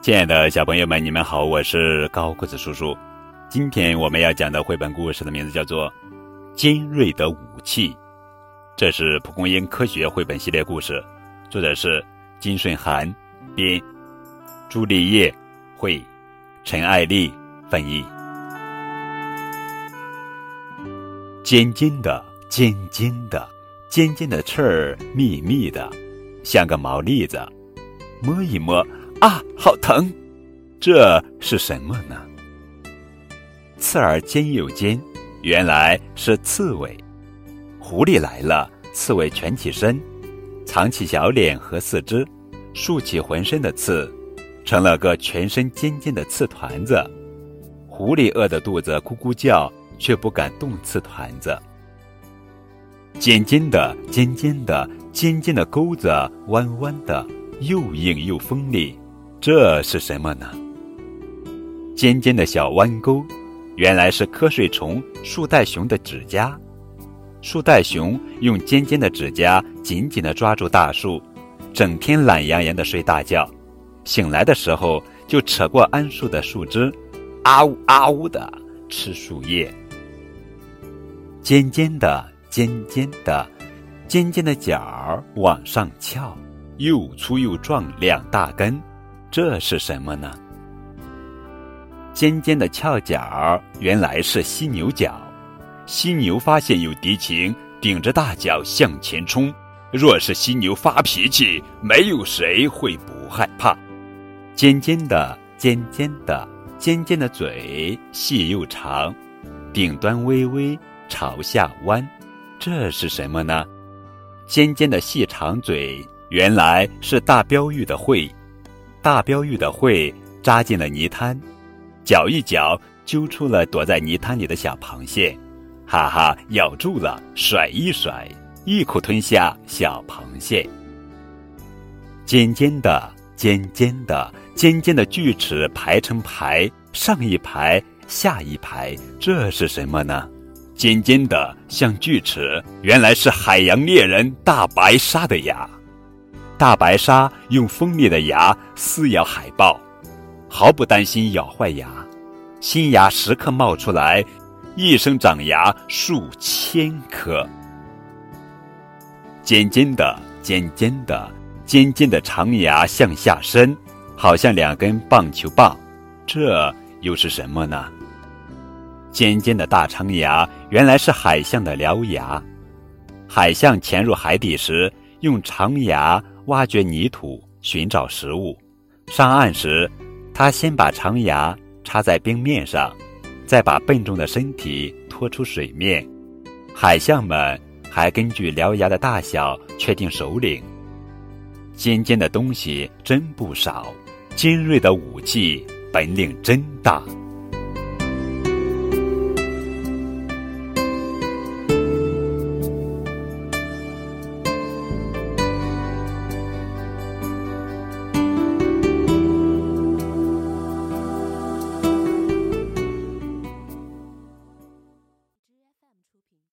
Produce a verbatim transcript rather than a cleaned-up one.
亲爱的小朋友们，你们好，我是高个子叔叔。今天我们要讲的绘本故事的名字叫做《尖锐的武器》，这是蒲公英科学绘本系列故事，作者是金顺涵编，朱丽叶绘，陈爱丽翻译。尖尖的，尖尖的，尖尖的刺儿密密的，像个毛栗子，摸一摸。啊，好疼！这是什么呢？刺儿尖又尖，原来是刺猬。狐狸来了，刺猬蜷起身，藏起小脸和四肢，竖起浑身的刺，成了个全身尖尖的刺团子。狐狸饿得肚子咕咕叫，却不敢动刺团子。尖尖的，尖尖的，尖尖的钩子，弯弯的，又硬又锋利。这是什么呢？尖尖的小弯钩，原来是瞌睡虫树袋熊的指甲。树袋熊用尖尖的指甲紧紧地抓住大树，整天懒洋洋地睡大觉，醒来的时候就扯过桉树的树枝，啊呜啊呜地吃树叶。尖尖的，尖尖的，尖尖的角往上翘，又粗又壮，两大根。这是什么呢？尖尖的翘角原来是犀牛角。犀牛发现有敌情，顶着大角向前冲。若是犀牛发脾气，没有谁会不害怕。尖尖的，尖尖的，尖尖的嘴细又长，顶端微微朝下弯。这是什么呢？尖尖的细长嘴原来是大镖鬻的喙。大镖鬻的喙扎进了泥滩，搅一搅，揪出了躲在泥滩里的小螃蟹。哈哈，咬住了，甩一甩，一口吞下小螃蟹。尖尖的，尖尖的，尖尖的锯齿排成排，上一排，下一排。这是什么呢？尖尖的像锯齿，原来是海洋猎人大白鲨的牙。大白鲨用锋利的牙撕咬海豹，毫不担心咬坏牙，新牙时刻冒出来，一生长牙数千颗。尖尖的，尖尖的，尖尖的长牙向下伸，好像两根棒球棒。这又是什么呢？尖尖的大长牙原来是海象的獠牙。海象潜入海底时，用长牙挖掘泥土，寻找食物。上岸时，他先把长牙插在冰面上，再把笨重的身体拖出水面。海象们还根据獠牙的大小确定首领。尖尖的东西真不少，尖锐的武器本领真大。